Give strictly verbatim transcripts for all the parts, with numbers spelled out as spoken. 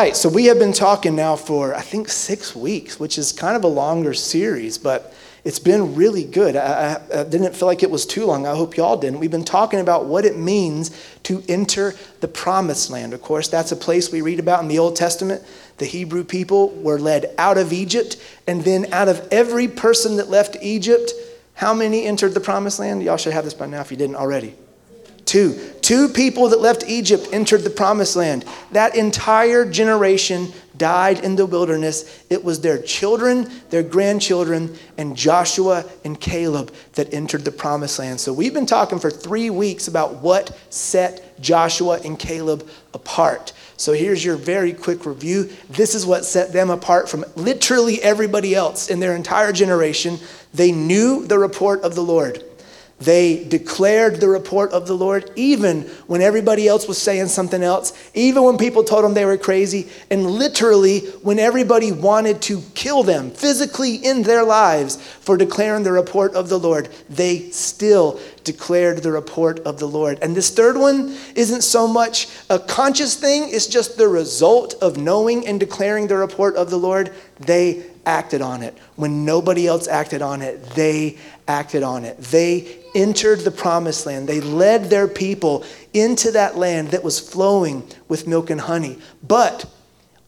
right, so we have been talking now for, I think, six weeks, which is kind of a longer series, but it's been really good. I, I, I didn't feel like it was too long. I hope y'all didn't. We've been talking about what it means to enter the promised land. Of course, that's a place we read about in the Old Testament. The Hebrew people were led out of Egypt, and then out of every person that left Egypt, how many entered the promised land? Y'all should have this by now if you didn't already. Two. Two people that left Egypt entered the promised land. That entire generation died in the wilderness. It was their children, their grandchildren, and Joshua and Caleb that entered the promised land. So we've been talking for three weeks about what set Joshua and Caleb apart. So here's your very quick review. This is what set them apart from literally everybody else in their entire generation. They knew the report of the Lord. They declared the report of the Lord, even when everybody else was saying something else, even when people told them they were crazy, and literally when everybody wanted to kill them physically in their lives for declaring the report of the Lord, they still declared the report of the Lord. And this third one isn't so much a conscious thing, it's just the result of knowing and declaring the report of the Lord. They acted on it. When nobody else acted on it, they acted on it. They entered the promised land. They led their people into that land that was flowing with milk and honey. But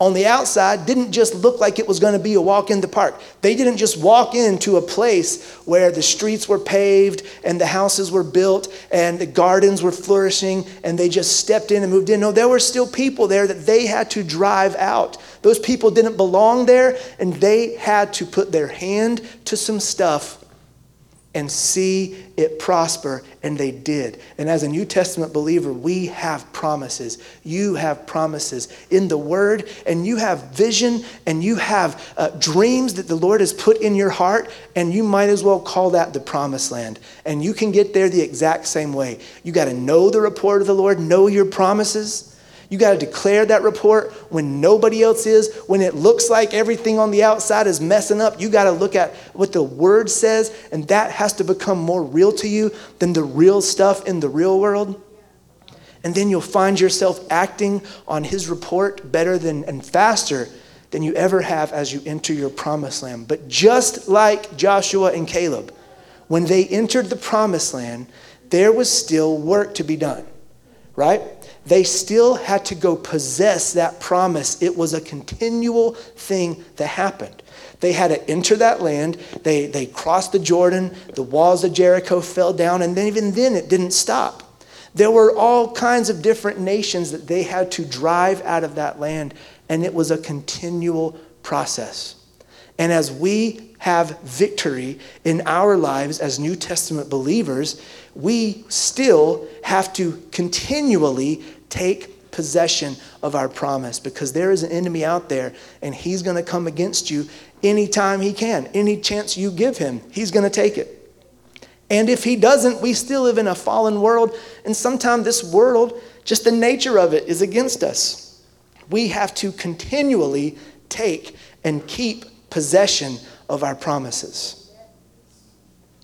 on the outside, didn't just look like it was going to be a walk in the park. They didn't just walk into a place where the streets were paved and the houses were built and the gardens were flourishing and they just stepped in and moved in. No, there were still people there that they had to drive out. Those people didn't belong there, and they had to put their hand to some stuff and see it prosper, and they did. And as a New Testament believer, we have promises. You have promises in the Word, and you have vision, and you have uh, dreams that the Lord has put in your heart, and you might as well call that the promised land. And you can get there the exact same way. You got to know the report of the Lord, know your promises. You got to declare that report when nobody else is. When it looks like everything on the outside is messing up, you got to look at what the Word says, and that has to become more real to you than the real stuff in the real world. And then you'll find yourself acting on His report better than and faster than you ever have as you enter your promised land. But just like Joshua and Caleb, when they entered the promised land, there was still work to be done, right? They still had to go possess that promise. It was a continual thing that happened. They had to enter that land. They, they crossed the Jordan. The walls of Jericho fell down. And then even then, it didn't stop. There were all kinds of different nations that they had to drive out of that land. And it was a continual process. And as we have victory in our lives as New Testament believers, we still have to continually take possession of our promise, because there is an enemy out there, and he's going to come against you anytime he can. Any chance you give him, he's going to take it. And if he doesn't, we still live in a fallen world, and sometimes this world, just the nature of it, is against us. We have to continually take and keep possession of our promises.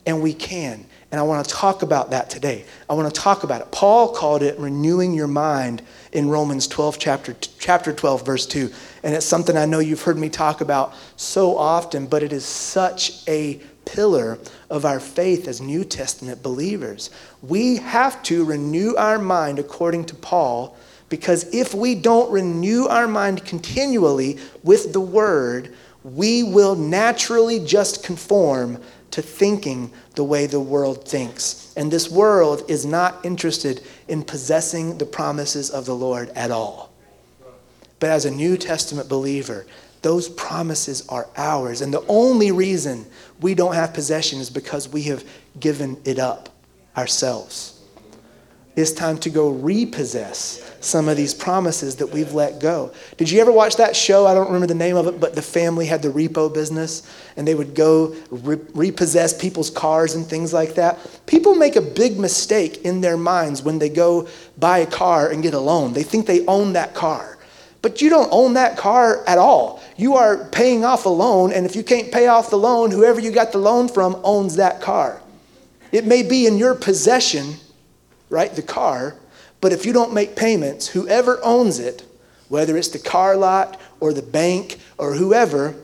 And we can. And I want to talk about that today. I want to talk about it. Paul called it renewing your mind in Romans twelve, chapter, chapter twelve, verse two. And it's something I know you've heard me talk about so often, but it is such a pillar of our faith as New Testament believers. We have to renew our mind according to Paul, because if we don't renew our mind continually with the Word, we will naturally just conform to thinking the way the world thinks. And this world is not interested in possessing the promises of the Lord at all. But as a New Testament believer, those promises are ours. And the only reason we don't have possession is because we have given it up ourselves. It's time to go repossess some of these promises that we've let go. Did you ever watch that show? I don't remember the name of it, but the family had the repo business, and they would go re- repossess people's cars and things like that. People make a big mistake in their minds when they go buy a car and get a loan. They think they own that car, but you don't own that car at all. You are paying off a loan, and if you can't pay off the loan, whoever you got the loan from owns that car. It may be in your possession, right, the car, but if you don't make payments, whoever owns it whether it's the car lot or the bank or whoever,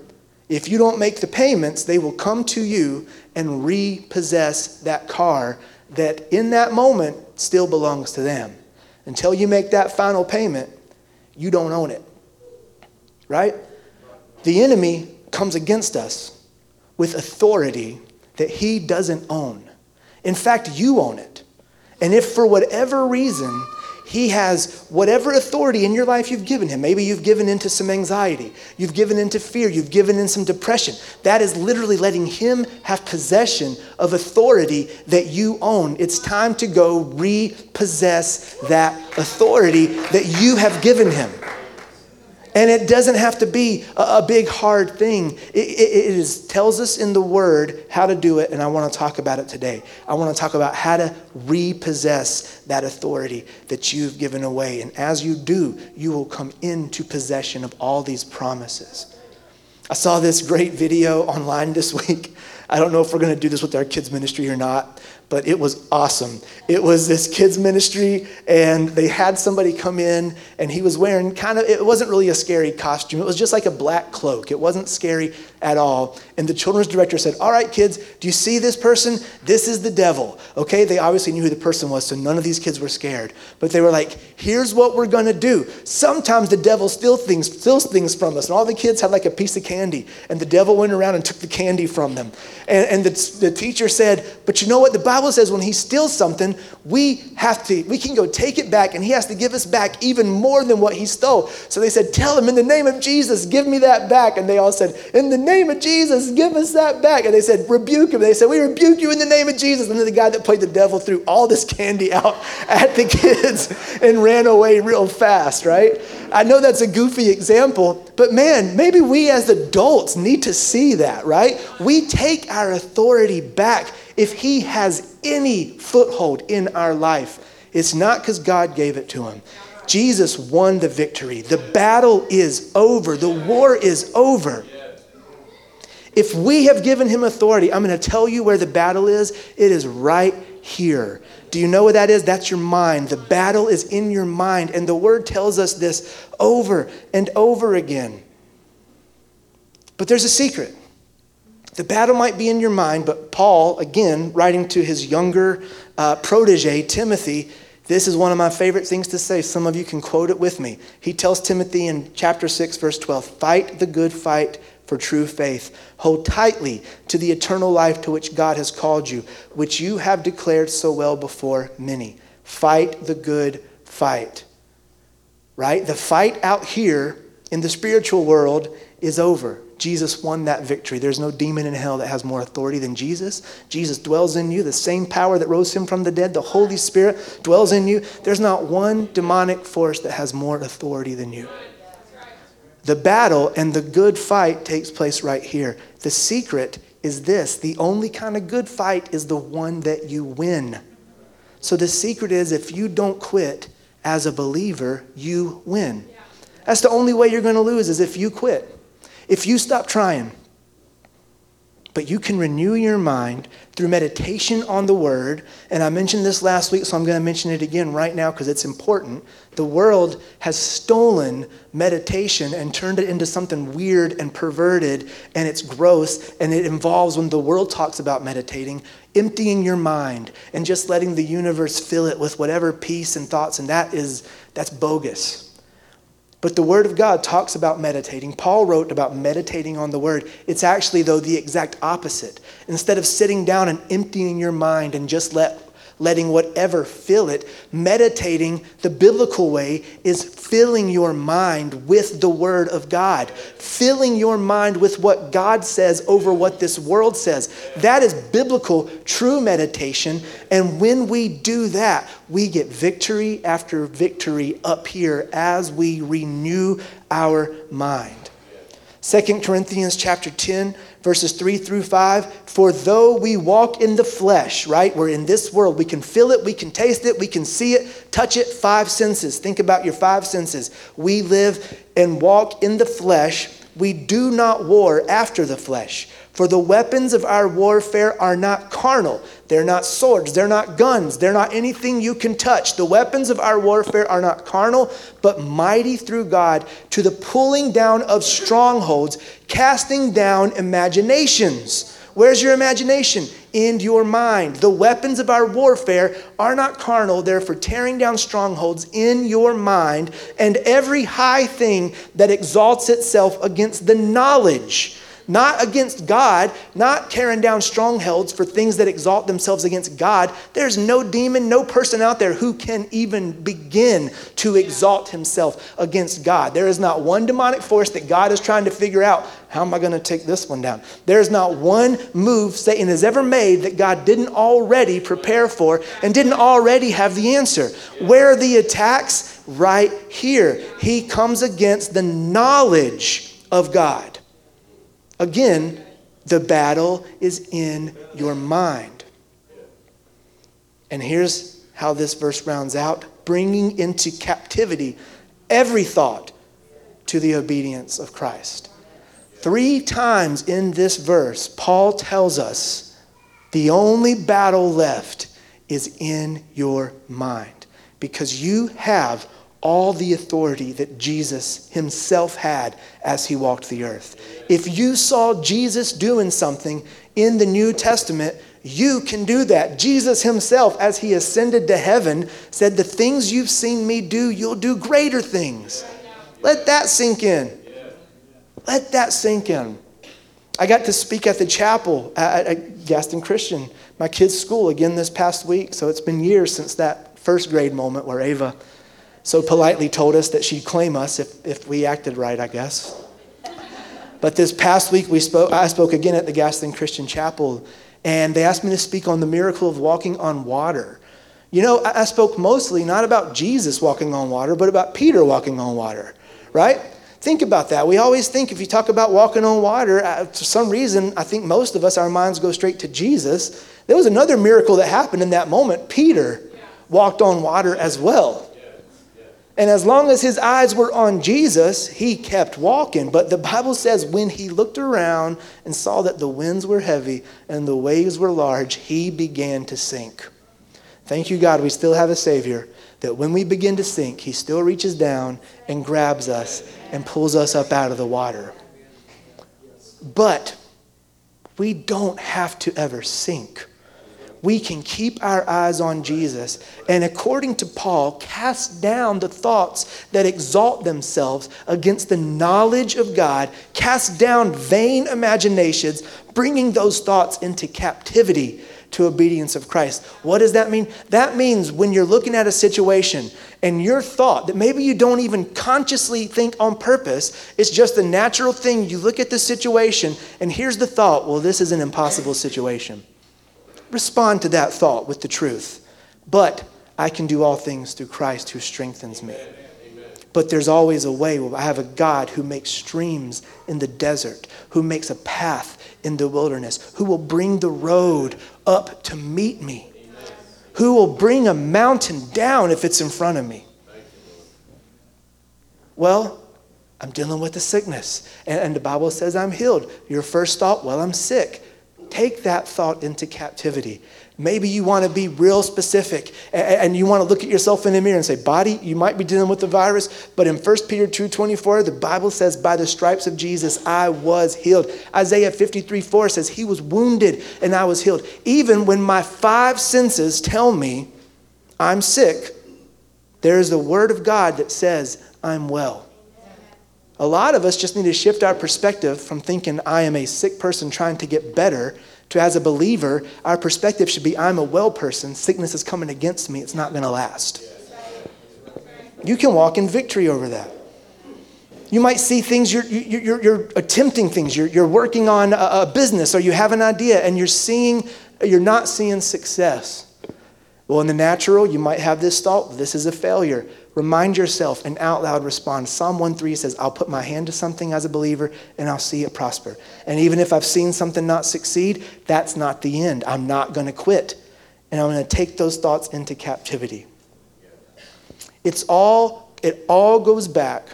if you don't make the payments, they will come to you and repossess that car that in that moment still belongs to them. Until you make that final payment, you don't own it, right? The enemy comes against us with authority that he doesn't own. In fact, you own it. And if for whatever reason he has whatever authority in your life you've given him, maybe you've given into some anxiety, you've given into fear, you've given in some depression, that is literally letting him have possession of authority that you own. It's time to go repossess that authority that you have given him. And it doesn't have to be a, a big, hard thing. It, it, it is, tells us in the Word how to do it, and I want to talk about it today. I want to talk about how to repossess that authority that you've given away. And as you do, you will come into possession of all these promises. I saw this great video online this week. I don't know if we're going to do this with our kids' ministry or not, but it was awesome. It was this kids' ministry, and they had somebody come in, and he was wearing kind of, it wasn't really a scary costume. It was just like a black cloak. It wasn't scary at all. And the children's director said, all right, kids, do you see this person? This is the devil, okay? They obviously knew who the person was, so none of these kids were scared. But they were like, here's what we're going to do. Sometimes the devil steals things, steals things from us, and all the kids had like a piece of candy, and the devil went around and took the candy from them. And, and the, the teacher said, but you know what? The Bible says when he steals something, we have to, we can go take it back, and he has to give us back even more than what he stole. So they said, tell him, in the name of Jesus, give me that back. And they all said, in the name of Jesus, give us that back. And they said, rebuke him. They said, we rebuke you in the name of Jesus. And then the guy that played the devil threw all this candy out at the kids and ran away real fast, right? I know that's a goofy example, but man, maybe we as adults need to see that, right? We take our authority back. If he has any foothold in our life, it's not because God gave it to him. Jesus won the victory. The battle is over. The war is over. If we have given him authority, I'm going to tell you where the battle is. It is right here. Do you know what that is? That's your mind. The battle is in your mind. And the Word tells us this over and over again. But there's a secret. The battle might be in your mind, but Paul, again, writing to his younger uh, protege, Timothy, this is one of my favorite things to say. Some of you can quote it with me. He tells Timothy in chapter six, verse twelve, fight the good fight for true faith. Hold tightly to the eternal life to which God has called you, which you have declared so well before many. Fight the good fight, right? The fight out here in the spiritual world is over. Jesus won that victory. There's no demon in hell that has more authority than Jesus. Jesus dwells in you. The same power that rose him from the dead, the Holy Spirit, dwells in you. There's not one demonic force that has more authority than you. The battle and the good fight takes place right here. The secret is this. The only kind of good fight is the one that you win. So the secret is, if you don't quit as a believer, you win. That's the only way you're going to lose, is if you quit. If you stop trying. But you can renew your mind through meditation on the Word. And I mentioned this last week, so I'm going to mention it again right now because it's important. The world has stolen meditation and turned it into something weird and perverted, and it's gross, and it involves, when the world talks about meditating, emptying your mind and just letting the universe fill it with whatever peace and thoughts, and that is, that's bogus. But the Word of God talks about meditating. Paul wrote about meditating on the Word. It's actually, though, the exact opposite. Instead of sitting down and emptying your mind and just let, letting whatever fill it, meditating the biblical way is filling your mind with the Word of God. Filling your mind with what God says over what this world says. That is biblical, true meditation. And when we do that, we get victory after victory up here as we renew our mind. Second Corinthians chapter ten, verses three through five, for though we walk in the flesh, right? We're in this world. We can feel it. We can taste it. We can see it, touch it. Five senses. Think about your five senses. We live and walk in the flesh. We do not war after the flesh. For the weapons of our warfare are not carnal. They're not swords. They're not guns. They're not anything you can touch. The weapons of our warfare are not carnal, but mighty through God to the pulling down of strongholds, casting down imaginations. Where's your imagination? In your mind. The weapons of our warfare are not carnal. They're for tearing down strongholds in your mind and every high thing that exalts itself against the knowledge. Not against God, not tearing down strongholds for things that exalt themselves against God. There's no demon, no person out there who can even begin to exalt himself against God. There is not one demonic force that God is trying to figure out, how am I going to take this one down? There is not one move Satan has ever made that God didn't already prepare for and didn't already have the answer. Where are the attacks? Right here. He comes against the knowledge of God. Again, the battle is in your mind. And here's how this verse rounds out. Bringing into captivity every thought to the obedience of Christ. Three times in this verse, Paul tells us the only battle left is in your mind. Because you have all the authority that Jesus himself had as he walked the earth. If you saw Jesus doing something in the New Testament, you can do that. Jesus himself, as he ascended to heaven, said, the things you've seen me do, you'll do greater things. Let that sink in. Let that sink in. I got to speak at the chapel at Gaston Christian, my kids' school, again this past week. So it's been years since that first grade moment where Ava so politely told us that she'd claim us if, if we acted right, I guess. But this past week, we spoke. I spoke again at the Gaston Christian Chapel, and they asked me to speak on the miracle of walking on water. You know, I, I spoke mostly not about Jesus walking on water, but about Peter walking on water, right? Think about that. We always think if you talk about walking on water, uh, for some reason, I think most of us, our minds go straight to Jesus. There was another miracle that happened in that moment. Peter walked on water as well. And as long as his eyes were on Jesus, he kept walking. But the Bible says when he looked around and saw that the winds were heavy and the waves were large, he began to sink. Thank you, God, we still have a Savior, that when we begin to sink, he still reaches down and grabs us and pulls us up out of the water. But we don't have to ever sink. We can keep our eyes on Jesus and, according to Paul, cast down the thoughts that exalt themselves against the knowledge of God, cast down vain imaginations, bringing those thoughts into captivity to obedience of Christ. What does that mean? That means when you're looking at a situation and your thought that maybe you don't even consciously think on purpose, it's just a natural thing. You look at the situation and here's the thought, well, this is an impossible situation. Respond to that thought with the truth. But I can do all things through Christ who strengthens me. Amen. But there's always a way. I have a God who makes streams in the desert, who makes a path in the wilderness, who will bring the road up to meet me, Amen. Who will bring a mountain down if it's in front of me. Well, I'm dealing with a sickness, and, and the Bible says I'm healed. Your first thought, well, I'm sick. Take that thought into captivity. Maybe you want to be real specific and you want to look at yourself in the mirror and say, body, you might be dealing with the virus, but in First Peter two twenty-four, the Bible says, by the stripes of Jesus, I was healed. Isaiah fifty-three four says, he was wounded and I was healed. Even when my five senses tell me I'm sick, there is the word of God that says I'm well. A lot of us just need to shift our perspective from thinking I am a sick person trying to get better to, as a believer, our perspective should be I'm a well person. Sickness is coming against me. It's not going to last. You can walk in victory over that. You might see things, you're, you're, you're attempting things. You're, you're working on a, a business or you have an idea and you're seeing, you're not seeing success. Well, in the natural, you might have this thought, this is a failure. Remind yourself and out loud respond. Psalm one three says, I'll put my hand to something as a believer and I'll see it prosper. And even if I've seen something not succeed, that's not the end. I'm not going to quit. And I'm going to take those thoughts into captivity. It's all, it all goes back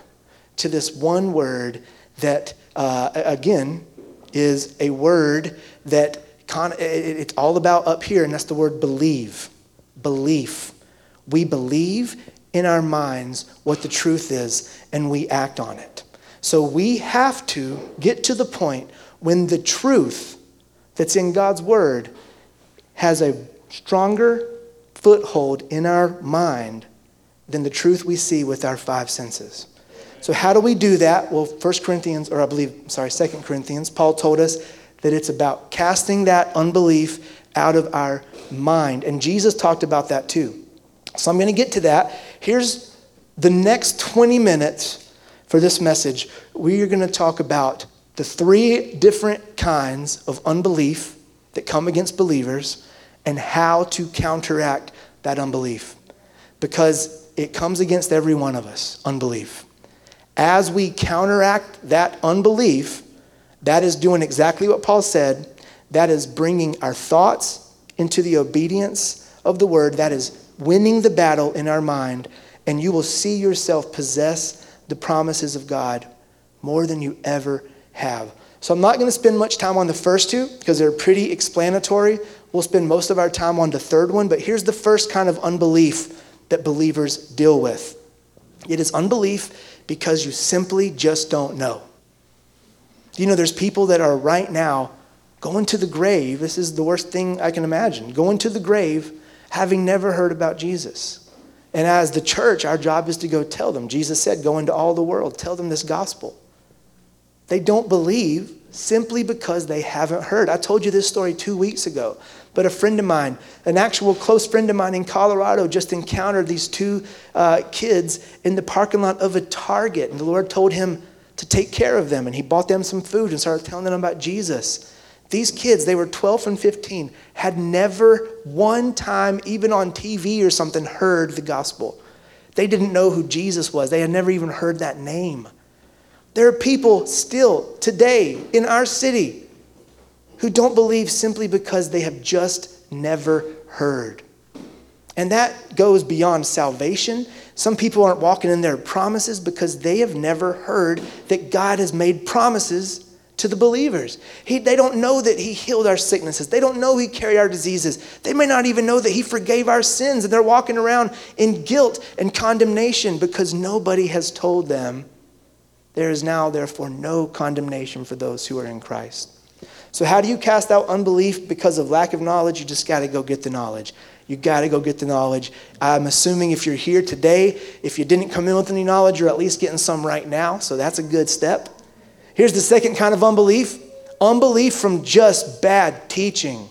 to this one word that, uh, again, is a word that con- it's all about up here, and that's the word believe. Belief. We believe in our minds what the truth is, and we act on it. So we have to get to the point when the truth that's in God's word has a stronger foothold in our mind than the truth we see with our five senses. So how do we do that? Well, First Corinthians, or I believe, sorry, Second Corinthians, Paul told us that it's about casting that unbelief out of our mind. And Jesus talked about that too. So I'm going to get to that. Here's the next twenty minutes for this message. We are going to talk about the three different kinds of unbelief that come against believers and how to counteract that unbelief, because it comes against every one of us, unbelief. As we counteract that unbelief, that is doing exactly what Paul said. That is bringing our thoughts into the obedience of the word. That is winning the battle in our mind, and you will see yourself possess the promises of God more than you ever have. So I'm not going to spend much time on the first two because they're pretty explanatory. We'll spend most of our time on the third one, but here's the first kind of unbelief that believers deal with. It is unbelief because you simply just don't know. You know, there's people that are right now going to the grave. This is the worst thing I can imagine. Going to the grave having never heard about Jesus. And as the church, our job is to go tell them. Jesus said, go into all the world, tell them this gospel. They don't believe simply because they haven't heard. I told you this story two weeks ago, but a friend of mine, an actual close friend of mine in Colorado, just encountered these two uh, kids in the parking lot of a Target. And the Lord told him to take care of them. And he bought them some food and started telling them about Jesus. These kids, they were twelve and fifteen, had never one time, even on T V or something, heard the gospel. They didn't know who Jesus was. They had never even heard that name. There are people still today in our city who don't believe simply because they have just never heard. And that goes beyond salvation. Some people aren't walking in their promises because they have never heard that God has made promises to the believers. He, they don't know that he healed our sicknesses. They don't know he carried our diseases. They may not even know that he forgave our sins, and they're walking around in guilt and condemnation because nobody has told them. There is now, therefore, no condemnation for those who are in Christ. So how do you cast out unbelief because of lack of knowledge? You just got to go get the knowledge. You got to go get the knowledge. I'm assuming if you're here today, if you didn't come in with any knowledge, you're at least getting some right now. So that's a good step. Here's the second kind of unbelief. Unbelief from just bad teaching.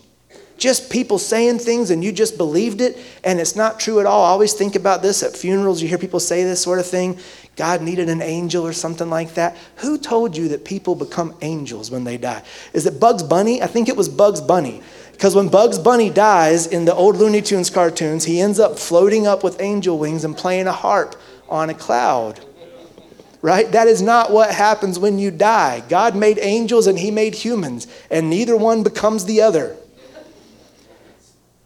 Just people saying things and you just believed it and it's not true at all. I always think about this at funerals. You hear people say this sort of thing. God needed an angel or something like that. Who told you that people become angels when they die? Is it Bugs Bunny? I think it was Bugs Bunny. Because when Bugs Bunny dies in the old Looney Tunes cartoons, he ends up floating up with angel wings and playing a harp on a cloud. Right? That is not what happens when you die. God made angels and he made humans, and neither one becomes the other.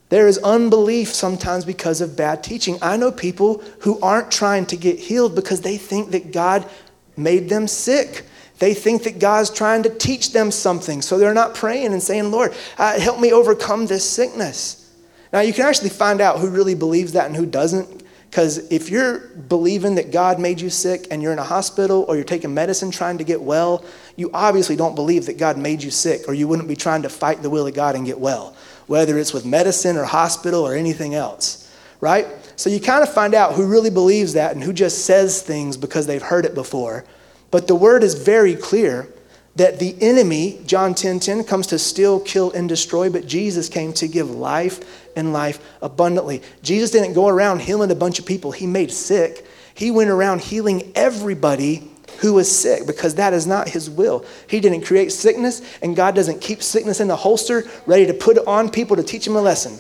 There is unbelief sometimes because of bad teaching. I know people who aren't trying to get healed because they think that God made them sick. They think that God's trying to teach them something, so they're not praying and saying, Lord, uh, help me overcome this sickness. Now, you can actually find out who really believes that and who doesn't. Because if you're believing that God made you sick and you're in a hospital or you're taking medicine trying to get well, you obviously don't believe that God made you sick, or you wouldn't be trying to fight the will of God and get well, whether it's with medicine or hospital or anything else, right? So you kind of find out who really believes that and who just says things because they've heard it before. But the word is very clear that the enemy, John ten ten, comes to steal, kill, and destroy, but Jesus came to give life and life abundantly. Jesus didn't go around healing a bunch of people he made sick. He went around healing everybody who was sick because that is not his will. He didn't create sickness, and God doesn't keep sickness in the holster ready to put it on people to teach them a lesson.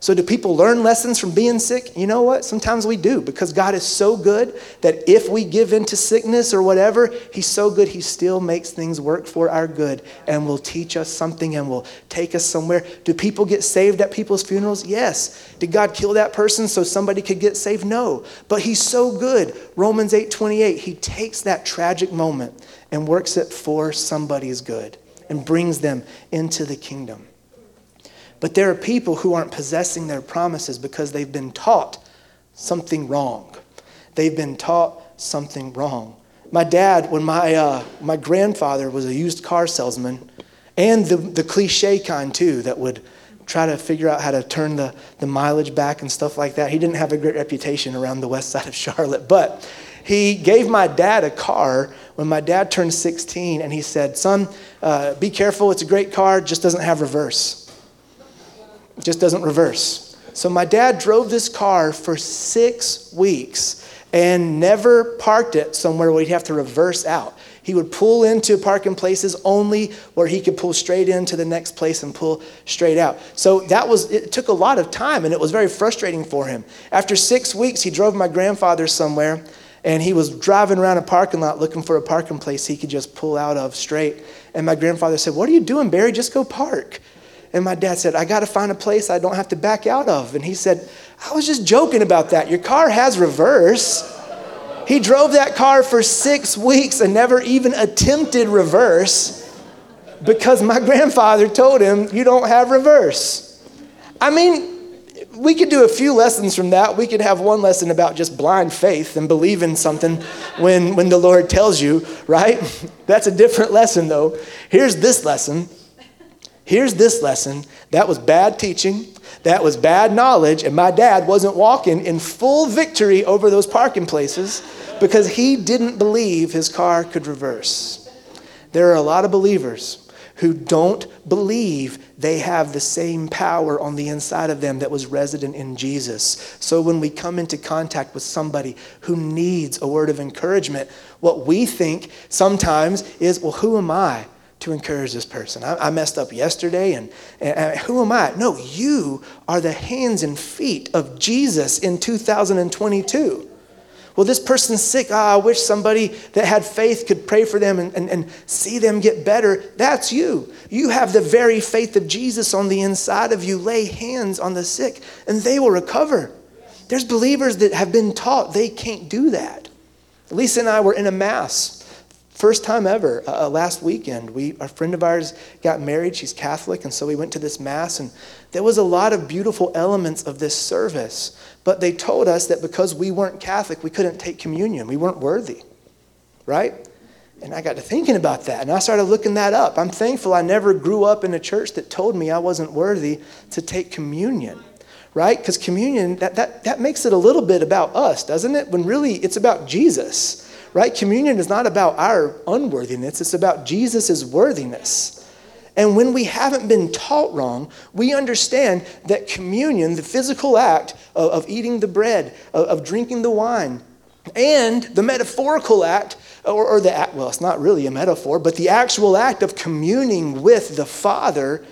So do people learn lessons from being sick? You know what? Sometimes we do, because God is so good that if we give in to sickness or whatever, he's so good he still makes things work for our good and will teach us something and will take us somewhere. Do people get saved at people's funerals? Yes. Did God kill that person so somebody could get saved? No. But he's so good. Romans eight twenty-eight, he takes that tragic moment and works it for somebody's good. and brings them into the kingdom. But there are people who aren't possessing their promises because they've been taught something wrong. They've been taught something wrong. My dad, when my uh, my grandfather was a used car salesman, and the, the cliche kind too, that would try to figure out how to turn the, the mileage back and stuff like that. He didn't have a great reputation around the west side of Charlotte, but he gave my dad a car when my dad turned sixteen, and he said, son, uh, be careful, it's a great car, just doesn't have reverse. It just doesn't reverse. So my dad drove this car for six weeks and never parked it somewhere where he'd have to reverse out. He would pull into parking places only where he could pull straight into the next place and pull straight out. So that was, it took a lot of time, and it was very frustrating for him. After six weeks, he drove my grandfather somewhere, and he was driving around a parking lot looking for a parking place he could just pull out of straight. And my grandfather said, what are you doing, Barry? Just go park. And my dad said, I got to find a place I don't have to back out of. And he said, I was just joking about that. Your car has reverse. He drove that car for six weeks and never even attempted reverse because my grandfather told him, you don't have reverse. I mean, we could do a few lessons from that. We could have one lesson about just blind faith and believe in something when, when the Lord tells you, right? That's a different lesson, though. Here's this lesson. Here's this lesson. That was bad teaching. That was bad knowledge, and my dad wasn't walking in full victory over those parking places because he didn't believe his car could reverse. There are a lot of believers who don't believe they have the same power on the inside of them that was resident in Jesus. So when we come into contact with somebody who needs a word of encouragement, what we think sometimes is, well, who am I to encourage this person? I, I messed up yesterday, and, and, and who am I? No, you are the hands and feet of Jesus in two thousand twenty-two. Well, this person's sick. Ah, I wish somebody that had faith could pray for them and, and, and see them get better. That's you. You have the very faith of Jesus on the inside of you. Lay hands on the sick, and they will recover. There's believers that have been taught they can't do that. Lisa and I were in a mass. First time ever, uh, last weekend, we a friend of ours got married. She's Catholic, and so we went to this mass, and there was a lot of beautiful elements of this service, but they told us that because we weren't Catholic, we couldn't take communion. We weren't worthy, right? And I got to thinking about that, and I started looking that up. I'm thankful I never grew up in a church that told me I wasn't worthy to take communion, right? Because communion, that, that, that makes it a little bit about us, doesn't it? When really it's about Jesus. Right? Communion is not about our unworthiness. It's about Jesus' worthiness. And when we haven't been taught wrong, we understand that communion, the physical act of, of eating the bread, of, of drinking the wine, and the metaphorical act, or, or the act, well, it's not really a metaphor, but the actual act of communing with the Father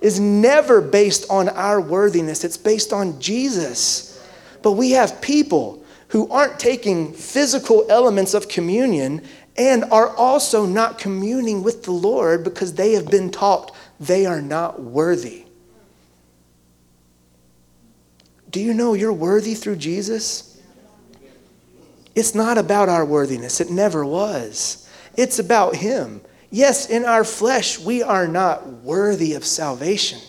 is never based on our worthiness. It's based on Jesus. But we have people who aren't taking physical elements of communion and are also not communing with the Lord because they have been taught they are not worthy. Do you know you're worthy through Jesus? It's not about our worthiness. It never was. It's about Him. Yes, in our flesh, we are not worthy of salvation.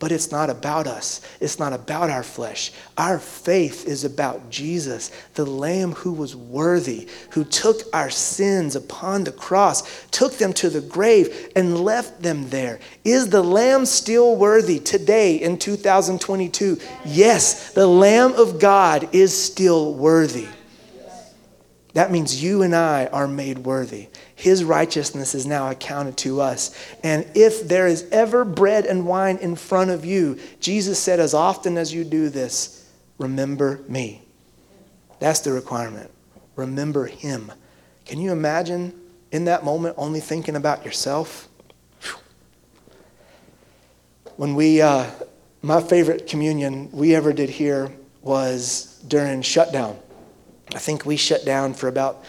But it's not about us. It's not about our flesh. Our faith is about Jesus, the Lamb who was worthy, who took our sins upon the cross, took them to the grave, and left them there. Is the Lamb still worthy today in two thousand twenty-two? Yes, the Lamb of God is still worthy. That means you and I are made worthy. His righteousness is now accounted to us. And if there is ever bread and wine in front of you, Jesus said, as often as you do this, remember me. That's the requirement. Remember Him. Can you imagine in that moment only thinking about yourself? When we, uh, my favorite communion we ever did here was during shutdown. I think we shut down for about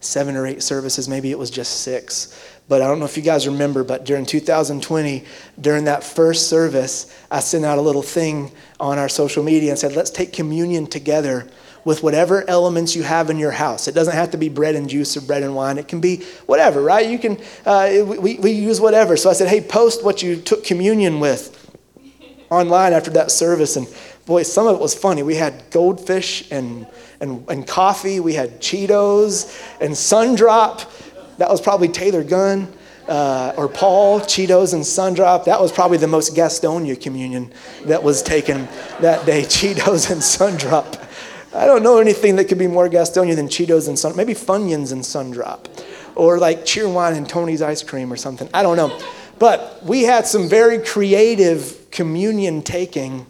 seven or eight services. Maybe it was just six. But I don't know if you guys remember, but during two thousand twenty, during that first service, I sent out a little thing on our social media and said, let's take communion together with whatever elements you have in your house. It doesn't have to be bread and juice or bread and wine. It can be whatever, right? You can, uh, we, we use whatever. So I said, hey, post what you took communion with online after that service. And boy, some of it was funny. We had goldfish and and, and coffee. We had Cheetos and Sundrop. That was probably Taylor Gunn uh, or Paul, Cheetos and Sundrop. That was probably the most Gastonia communion that was taken that day, Cheetos and Sundrop. I don't know anything that could be more Gastonia than Cheetos and Sundrop. Maybe Funyuns and Sundrop, or like Cheerwine and Tony's Ice Cream or something. I don't know. But we had some very creative communion taking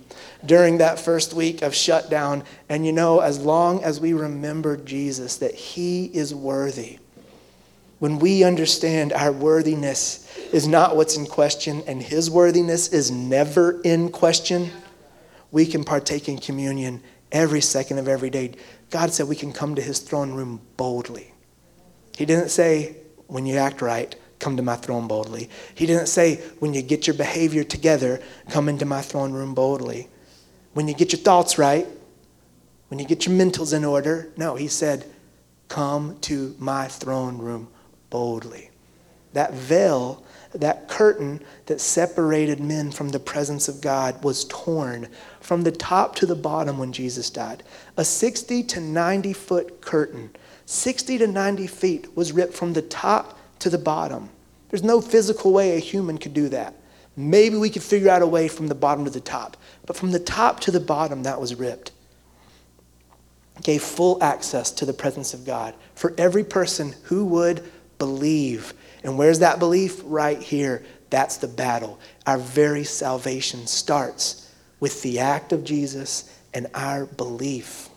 during that first week of shutdown. And you know, as long as we remember Jesus, that he is worthy, when we understand our worthiness is not what's in question and his worthiness is never in question, we can partake in communion every second of every day. God said we can come to his throne room boldly. He didn't say, when you act right, come to my throne boldly. He didn't say, when you get your behavior together, come into my throne room boldly. When you get your thoughts right, when you get your mentals in order. No, he said, come to my throne room boldly. That veil, that curtain that separated men from the presence of God was torn from the top to the bottom when Jesus died. A sixty to ninety foot curtain, sixty to ninety feet, was ripped from the top to the bottom. There's no physical way a human could do that. Maybe we could figure out a way from the bottom to the top. But from the top to the bottom, that was ripped. Gave full access to the presence of God for every person who would believe. And where's that belief? Right here. That's the battle. Our very salvation starts with the act of Jesus and our belief.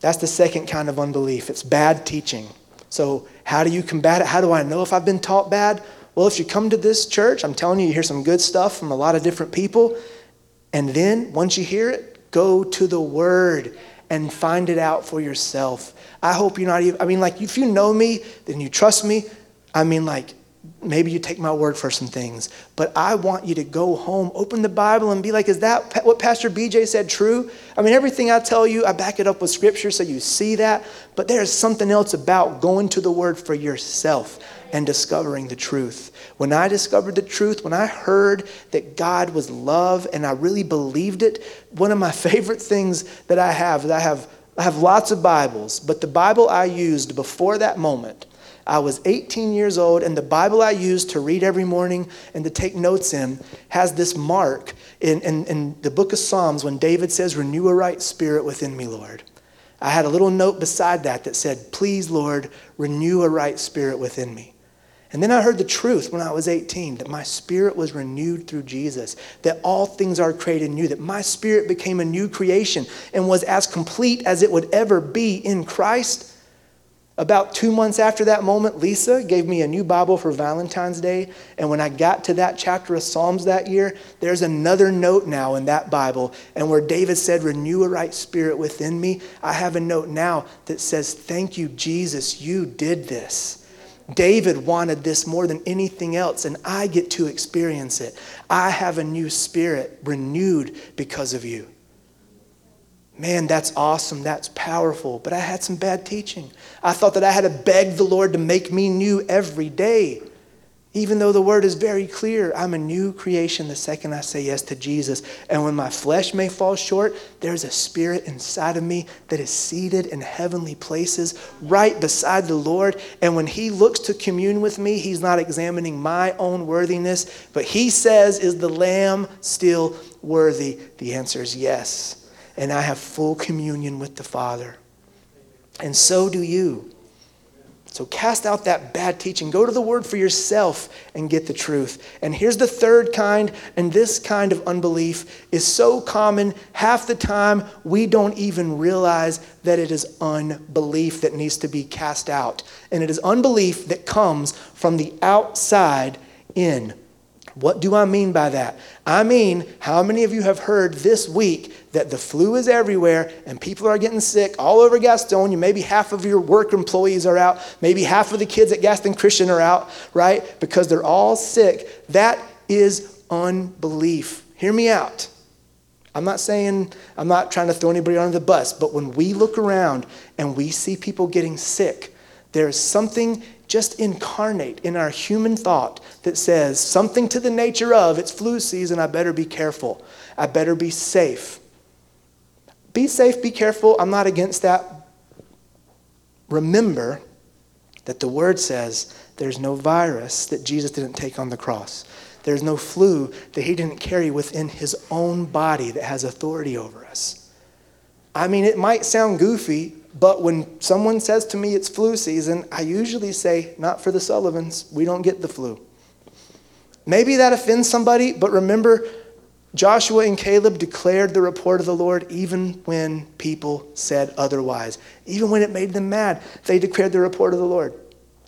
That's the second kind of unbelief. It's bad teaching. So how do you combat it? How do I know if I've been taught bad? Well, if you come to this church, I'm telling you, you hear some good stuff from a lot of different people. And then once you hear it, go to the Word and find it out for yourself. I hope you're not even, I mean, like, if you know me, then you trust me. I mean, like, maybe you take my word for some things. But I want you to go home, open the Bible, and be like, is that what Pastor B J said true? I mean, everything I tell you, I back it up with Scripture, so you see that. But there is something else about going to the Word for yourself and discovering the truth. When I discovered the truth, when I heard that God was love and I really believed it, one of my favorite things that I have, that I have, I have lots of Bibles, but the Bible I used before that moment, I was eighteen years old, and the Bible I used to read every morning and to take notes in has this mark in, in, in the book of Psalms when David says, renew a right spirit within me, Lord. I had a little note beside that that said, please, Lord, renew a right spirit within me. And then I heard the truth when I was eighteen, that my spirit was renewed through Jesus, that all things are created new, that my spirit became a new creation and was as complete as it would ever be in Christ. About two months after that moment, Lisa gave me a new Bible for Valentine's Day. And when I got to that chapter of Psalms that year, there's another note now in that Bible. And where David said, renew a right spirit within me, I have a note now that says, thank you, Jesus, you did this. David wanted this more than anything else, and I get to experience it. I have a new spirit renewed because of you. Man, that's awesome. That's powerful. But I had some bad teaching. I thought that I had to beg the Lord to make me new every day, even though the Word is very clear. I'm a new creation the second I say yes to Jesus. And when my flesh may fall short, there's a spirit inside of me that is seated in heavenly places right beside the Lord. And when he looks to commune with me, he's not examining my own worthiness, but he says, is the Lamb still worthy? The answer is yes. And I have full communion with the Father. And so do you. So cast out that bad teaching. Go to the Word for yourself and get the truth. And here's the third kind, and this kind of unbelief is so common, half the time we don't even realize that it is unbelief that needs to be cast out. And it is unbelief that comes from the outside in. What do I mean by that? I mean, how many of you have heard this week that the flu is everywhere and people are getting sick all over Gastonia? Maybe half of your work employees are out. Maybe half of the kids at Gaston Christian are out, right? Because they're all sick. That is unbelief. Hear me out. I'm not saying, I'm not trying to throw anybody under the bus, but when we look around and we see people getting sick, there's something just incarnate in our human thought that says something to the nature of, it's flu season, I better be careful. I better be safe. Be safe, be careful. I'm not against that. Remember that the word says there's no virus that Jesus didn't take on the cross. There's no flu that he didn't carry within his own body that has authority over us. I mean, it might sound goofy, but when someone says to me it's flu season, I usually say, not for the Sullivans, we don't get the flu. Maybe that offends somebody, but remember, Joshua and Caleb declared the report of the Lord even when people said otherwise. Even when it made them mad, they declared the report of the Lord.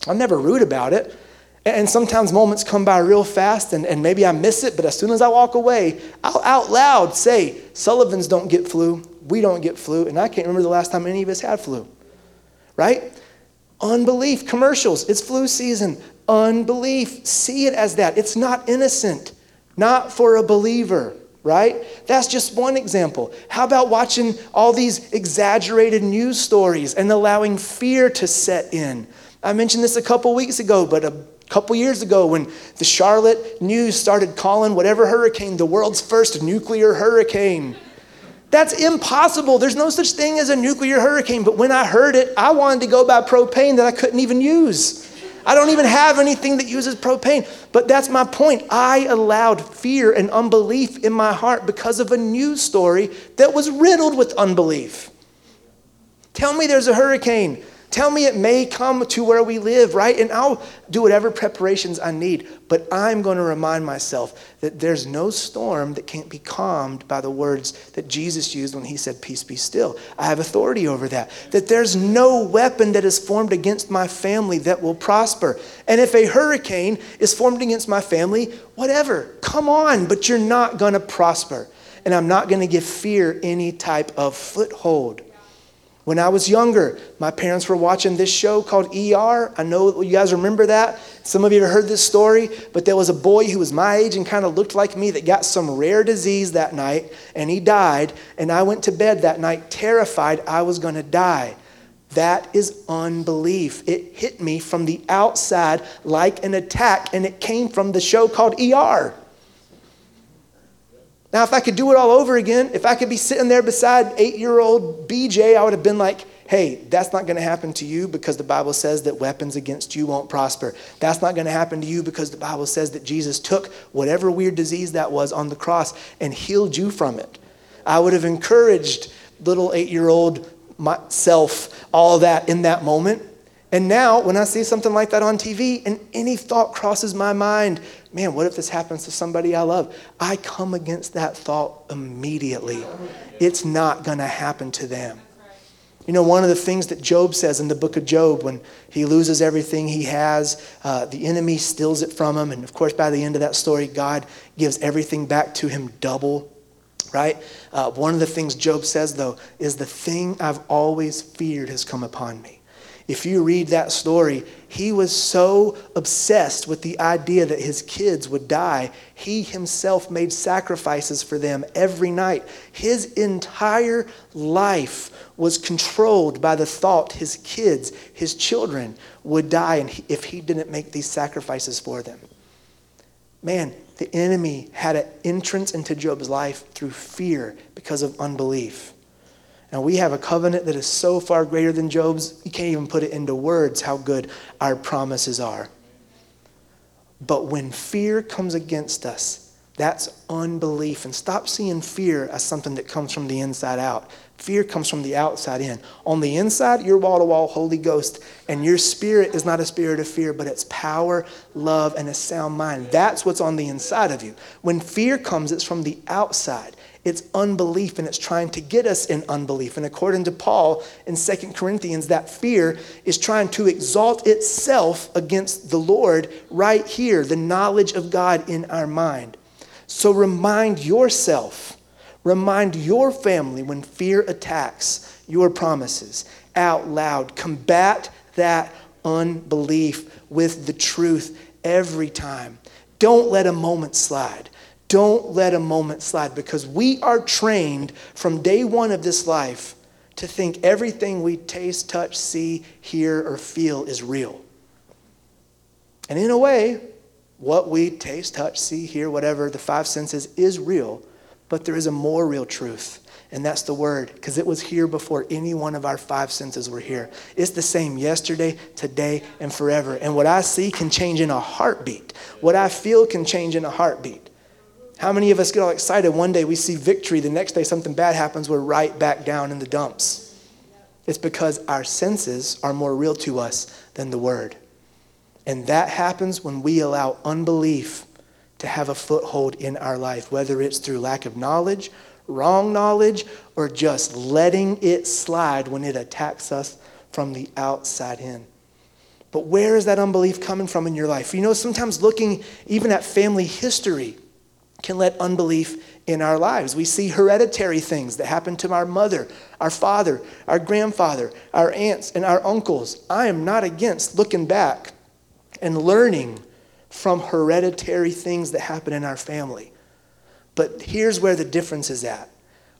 I'm never rude about it. And sometimes moments come by real fast, and, and maybe I miss it, but as soon as I walk away, I'll out loud say, Sullivans don't get flu, we don't get flu, and I can't remember the last time any of us had flu, right? Unbelief, commercials, it's flu season. Unbelief, see it as that. It's not innocent, not for a believer, right? That's just one example. How about watching all these exaggerated news stories and allowing fear to set in? I mentioned this a couple weeks ago, but a couple years ago when the Charlotte news started calling whatever hurricane the world's first nuclear hurricane. That's impossible. There's no such thing as a nuclear hurricane. But when I heard it, I wanted to go buy propane that I couldn't even use. I don't even have anything that uses propane. But that's my point. I allowed fear and unbelief in my heart because of a news story that was riddled with unbelief. Tell me there's a hurricane. Tell me it may come to where we live, right? And I'll do whatever preparations I need, but I'm going to remind myself that there's no storm that can't be calmed by the words that Jesus used when he said, peace be still. I have authority over that. That there's no weapon that is formed against my family that will prosper. And if a hurricane is formed against my family, whatever, come on, but you're not going to prosper. And I'm not going to give fear any type of foothold. When I was younger, my parents were watching this show called E R. I know you guys remember that. Some of you have heard this story, but there was a boy who was my age and kind of looked like me that got some rare disease that night, and he died, and I went to bed that night terrified I was going to die. That is unbelief. It hit me from the outside like an attack, and it came from the show called E R. Now, if I could do it all over again, if I could be sitting there beside eight-year-old B J, I would have been like, hey, that's not going to happen to you because the Bible says that weapons against you won't prosper. That's not going to happen to you because the Bible says that Jesus took whatever weird disease that was on the cross and healed you from it. I would have encouraged little eight-year-old myself, all that in that moment. And now when I see something like that on T V and any thought crosses my mind, man, what if this happens to somebody I love? I come against that thought immediately. It's not going to happen to them. You know, one of the things that Job says in the book of Job, when he loses everything he has, uh, the enemy steals it from him. And of course, by the end of that story, God gives everything back to him double, right? Uh, one of the things Job says, though, is the thing I've always feared has come upon me. If you read that story, he was so obsessed with the idea that his kids would die, he himself made sacrifices for them every night. His entire life was controlled by the thought his kids, his children, would die and if he didn't make these sacrifices for them. Man, the enemy had an entrance into Job's life through fear because of unbelief. And we have a covenant that is so far greater than Job's, you can't even put it into words how good our promises are. But when fear comes against us, that's unbelief. And stop seeing fear as something that comes from the inside out. Fear comes from the outside in. On the inside, you're wall-to-wall Holy Ghost, and your spirit is not a spirit of fear, but it's power, love, and a sound mind. That's what's on the inside of you. When fear comes, it's from the outside. It's unbelief, and it's trying to get us in unbelief. And according to Paul in Second Corinthians, that fear is trying to exalt itself against the Lord right here, the knowledge of God in our mind. So remind yourself, remind your family when fear attacks your promises out loud. Combat that unbelief with the truth every time. Don't let a moment slide. Don't let a moment slide, because we are trained from day one of this life to think everything we taste, touch, see, hear, or feel is real. And in a way, what we taste, touch, see, hear, whatever, the five senses is real, but there is a more real truth. And that's the word, because it was here before any one of our five senses were here. It's the same yesterday, today, and forever. And what I see can change in a heartbeat. What I feel can change in a heartbeat. How many of us get all excited? One day we see victory. The next day something bad happens. We're right back down in the dumps. It's because our senses are more real to us than the word. And that happens when we allow unbelief to have a foothold in our life, whether it's through lack of knowledge, wrong knowledge, or just letting it slide when it attacks us from the outside in. But where is that unbelief coming from in your life? You know, sometimes looking even at family history can let unbelief in our lives. We see hereditary things that happen to our mother, our father, our grandfather, our aunts, and our uncles. I am not against looking back and learning from hereditary things that happen in our family. But here's where the difference is at.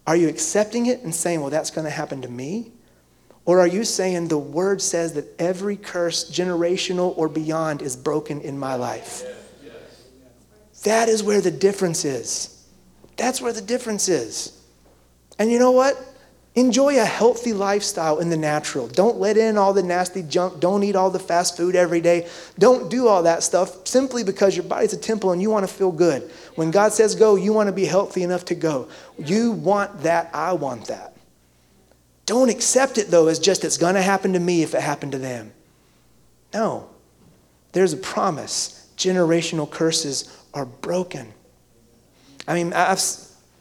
Are you accepting it and saying, well, that's going to happen to me? Or are you saying the word says that every curse, generational or beyond, is broken in my life? Yes. Yes. That is where the difference is. That's where the difference is. And you know what? Enjoy a healthy lifestyle in the natural. Don't let in all the nasty junk. Don't eat all the fast food every day. Don't do all that stuff simply because your body's a temple and you want to feel good. When God says go, you want to be healthy enough to go. You want that. I want that. Don't accept it, though, as just it's going to happen to me if it happened to them. No. There's a promise. Generational curses are broken. I mean, I've...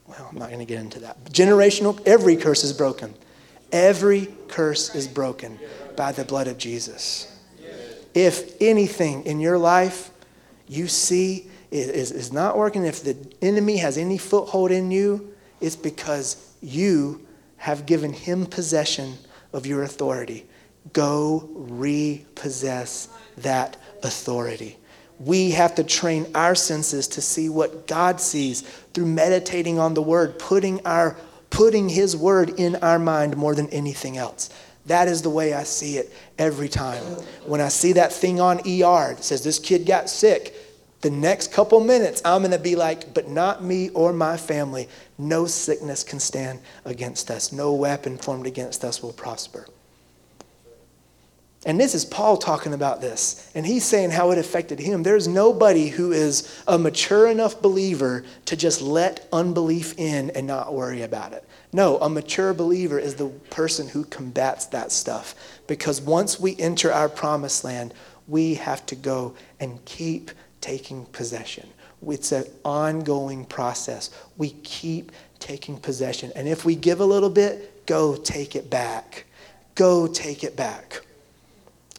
Well, I'm not going to get into that. Generational, every curse is broken. Every curse is broken by the blood of Jesus. If anything in your life you see is, is not working, if the enemy has any foothold in you, it's because you have given him possession of your authority. Go repossess that authority. We have to train our senses to see what God sees through meditating on the word, putting our, putting his word in our mind more than anything else. That is the way I see it every time. When I see that thing on E R that says this kid got sick, the next couple minutes I'm going to be like, but not me or my family. No sickness can stand against us. No weapon formed against us will prosper. And this is Paul talking about this. And he's saying how it affected him. There's nobody who is a mature enough believer to just let unbelief in and not worry about it. No, a mature believer is the person who combats that stuff. Because once we enter our promised land, we have to go and keep taking possession. It's an ongoing process. We keep taking possession. And if we give a little bit, go take it back. Go take it back.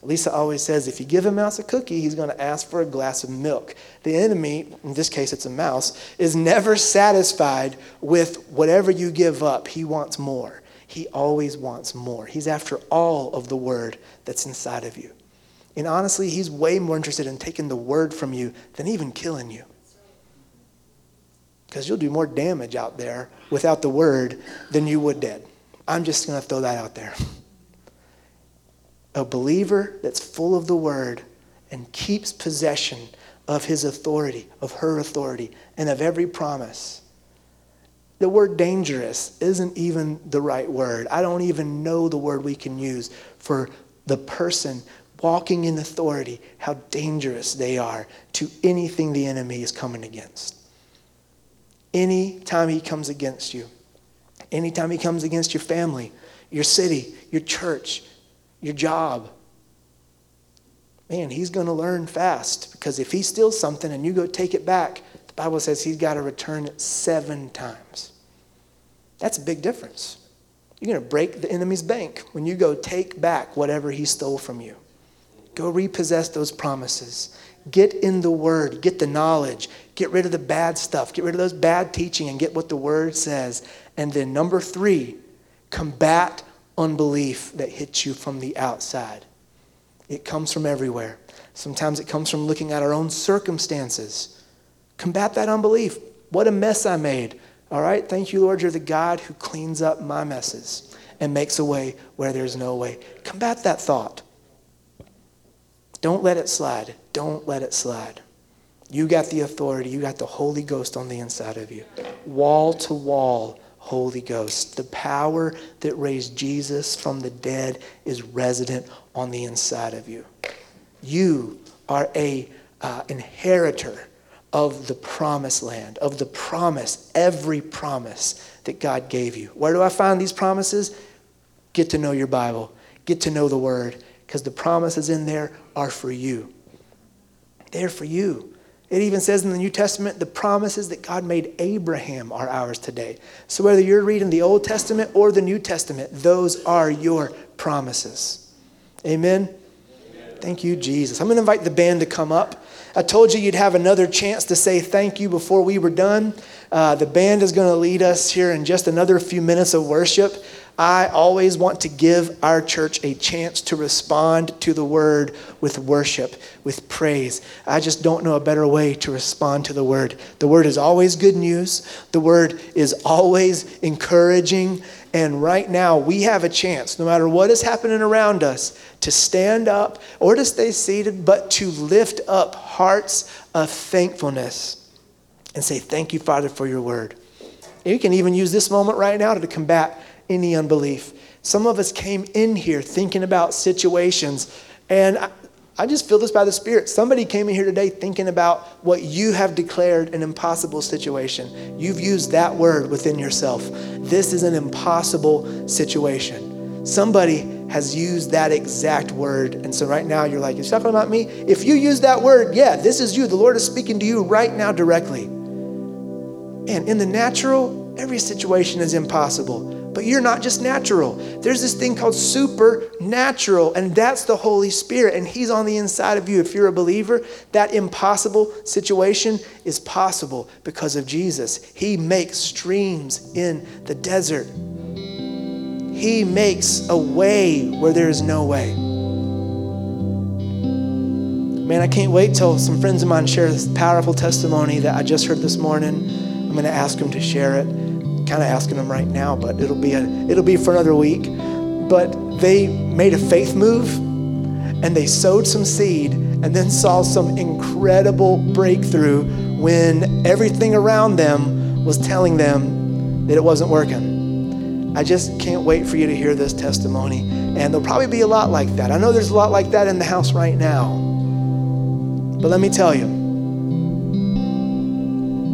Lisa always says, if you give a mouse a cookie, he's going to ask for a glass of milk. The enemy, in this case it's a mouse, is never satisfied with whatever you give up. He wants more. He always wants more. He's after all of the word that's inside of you. And honestly, he's way more interested in taking the word from you than even killing you. Because you'll do more damage out there without the word than you would dead. I'm just going to throw that out there. A believer that's full of the word and keeps possession of his authority, of her authority, and of every promise. The word dangerous isn't even the right word. I don't even know the word we can use for the person walking in authority, how dangerous they are to anything the enemy is coming against. Any time he comes against you, any time he comes against your family, your city, your church, your job. Man, he's going to learn fast, because if he steals something and you go take it back, the Bible says he's got to return it seven times. That's a big difference. You're going to break the enemy's bank when you go take back whatever he stole from you. Go repossess those promises. Get in the word. Get the knowledge. Get rid of the bad stuff. Get rid of those bad teaching and get what the word says. And then number three, combat unbelief that hits you from the outside. It comes from everywhere. Sometimes it comes from looking at our own circumstances. Combat that unbelief. What a mess I made. All right, thank you, Lord, you're the God who cleans up my messes and makes a way where there's no way. Combat that thought. Don't let it slide. Don't let it slide. You got the authority. You got the Holy Ghost on the inside of you. Wall to wall, Holy Ghost. The power that raised Jesus from the dead is resident on the inside of you. You are a uh, inheritor of the promised land, of the promise, every promise that God gave you. Where do I find these promises? Get to know your Bible. Get to know the Word, because the promises in there are for you. They're for you. It even says in the New Testament, the promises that God made Abraham are ours today. So whether you're reading the Old Testament or the New Testament, those are your promises. Amen? Amen. Thank you, Jesus. I'm going to invite the band to come up. I told you you'd have another chance to say thank you before we were done. Uh, the band is going to lead us here in just another few minutes of worship. I always want to give our church a chance to respond to the Word with worship, with praise. I just don't know a better way to respond to the Word. The Word is always good news. The Word is always encouraging. And right now, we have a chance, no matter what is happening around us, to stand up or to stay seated, but to lift up hearts of thankfulness and say, thank you, Father, for your Word. You can even use this moment right now to combat any unbelief. Some of us came in here thinking about situations, and I, I just feel this by the Spirit. Somebody came in here today thinking about what you have declared an impossible situation. You've used that word within yourself. This is an impossible situation. Somebody has used that exact word, and so right now you're like, you're talking about me? If you use that word, yeah, this is you. The Lord is speaking to you right now directly. And in the natural, every situation is impossible. But you're not just natural. There's this thing called supernatural, and that's the Holy Spirit, and He's on the inside of you. If you're a believer, that impossible situation is possible because of Jesus. He makes streams in the desert. He makes a way where there is no way. Man, I can't wait till some friends of mine share this powerful testimony that I just heard this morning. I'm going to ask them to share it. Kind of asking them right now, but it'll be a, it'll be for another week. But they made a faith move, and they sowed some seed, and then saw some incredible breakthrough when everything around them was telling them that it wasn't working. I just can't wait for you to hear this testimony, and there'll probably be a lot like that. I know there's a lot like that in the house right now, but let me tell you,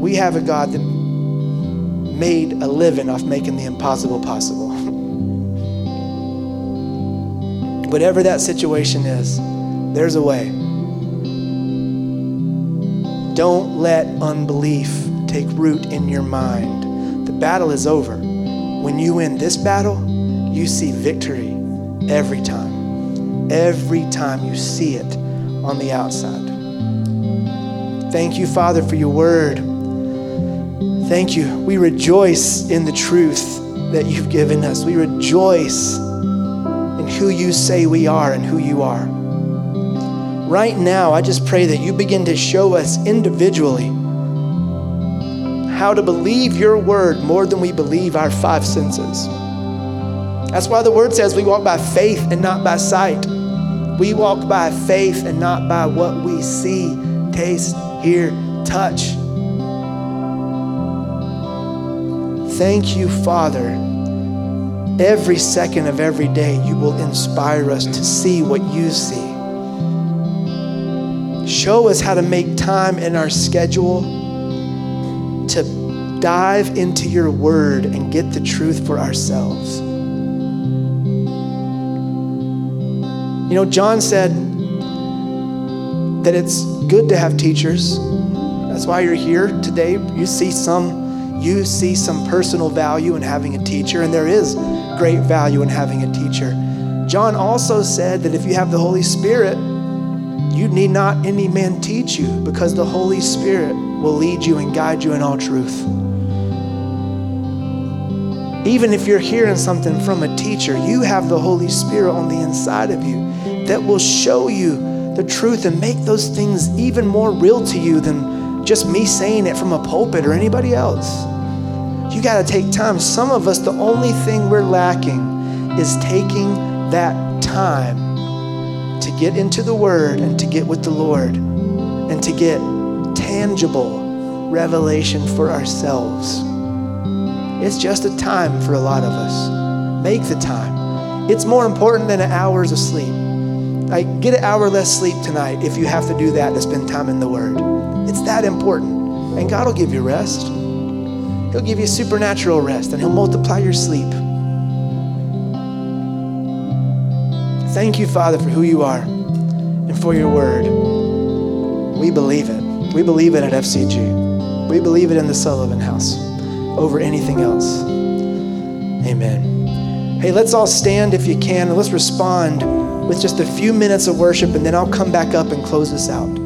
we have a God that made a living off making the impossible possible. Whatever that situation is, there's a way. Don't let unbelief take root in your mind. The battle is over. When you win this battle, you see victory every time. Every time you see it on the outside. Thank you, Father, for your word. Thank you. We rejoice in the truth that you've given us. We rejoice in who you say we are and who you are. Right now, I just pray that you begin to show us individually how to believe your word more than we believe our five senses. That's why the word says we walk by faith and not by sight. We walk by faith and not by what we see, taste, hear, touch. Thank you, Father. Every second of every day, you will inspire us to see what you see. Show us how to make time in our schedule to dive into your word and get the truth for ourselves. You know, John said that it's good to have teachers. That's why you're here today. You see some You see some personal value in having a teacher, and there is great value in having a teacher. John also said that if you have the Holy Spirit, you need not any man teach you, because the Holy Spirit will lead you and guide you in all truth. Even if you're hearing something from a teacher, you have the Holy Spirit on the inside of you that will show you the truth and make those things even more real to you than just me saying it from a pulpit or anybody else. You got to take time. Some of us, the only thing we're lacking is taking that time to get into the Word and to get with the Lord and to get tangible revelation for ourselves. It's just a time for a lot of us. Make the time. It's more important than hours of sleep. Like, get an hour less sleep tonight if you have to do that to spend time in the Word. It's that important. And God will give you rest. He'll give you supernatural rest, and He'll multiply your sleep. Thank you, Father, for who you are and for your Word. We believe it. We believe it at F C G. We believe it in the Sullivan house over anything else. Amen. Hey, let's all stand if you can, and let's respond with just a few minutes of worship, and then I'll come back up and close this out.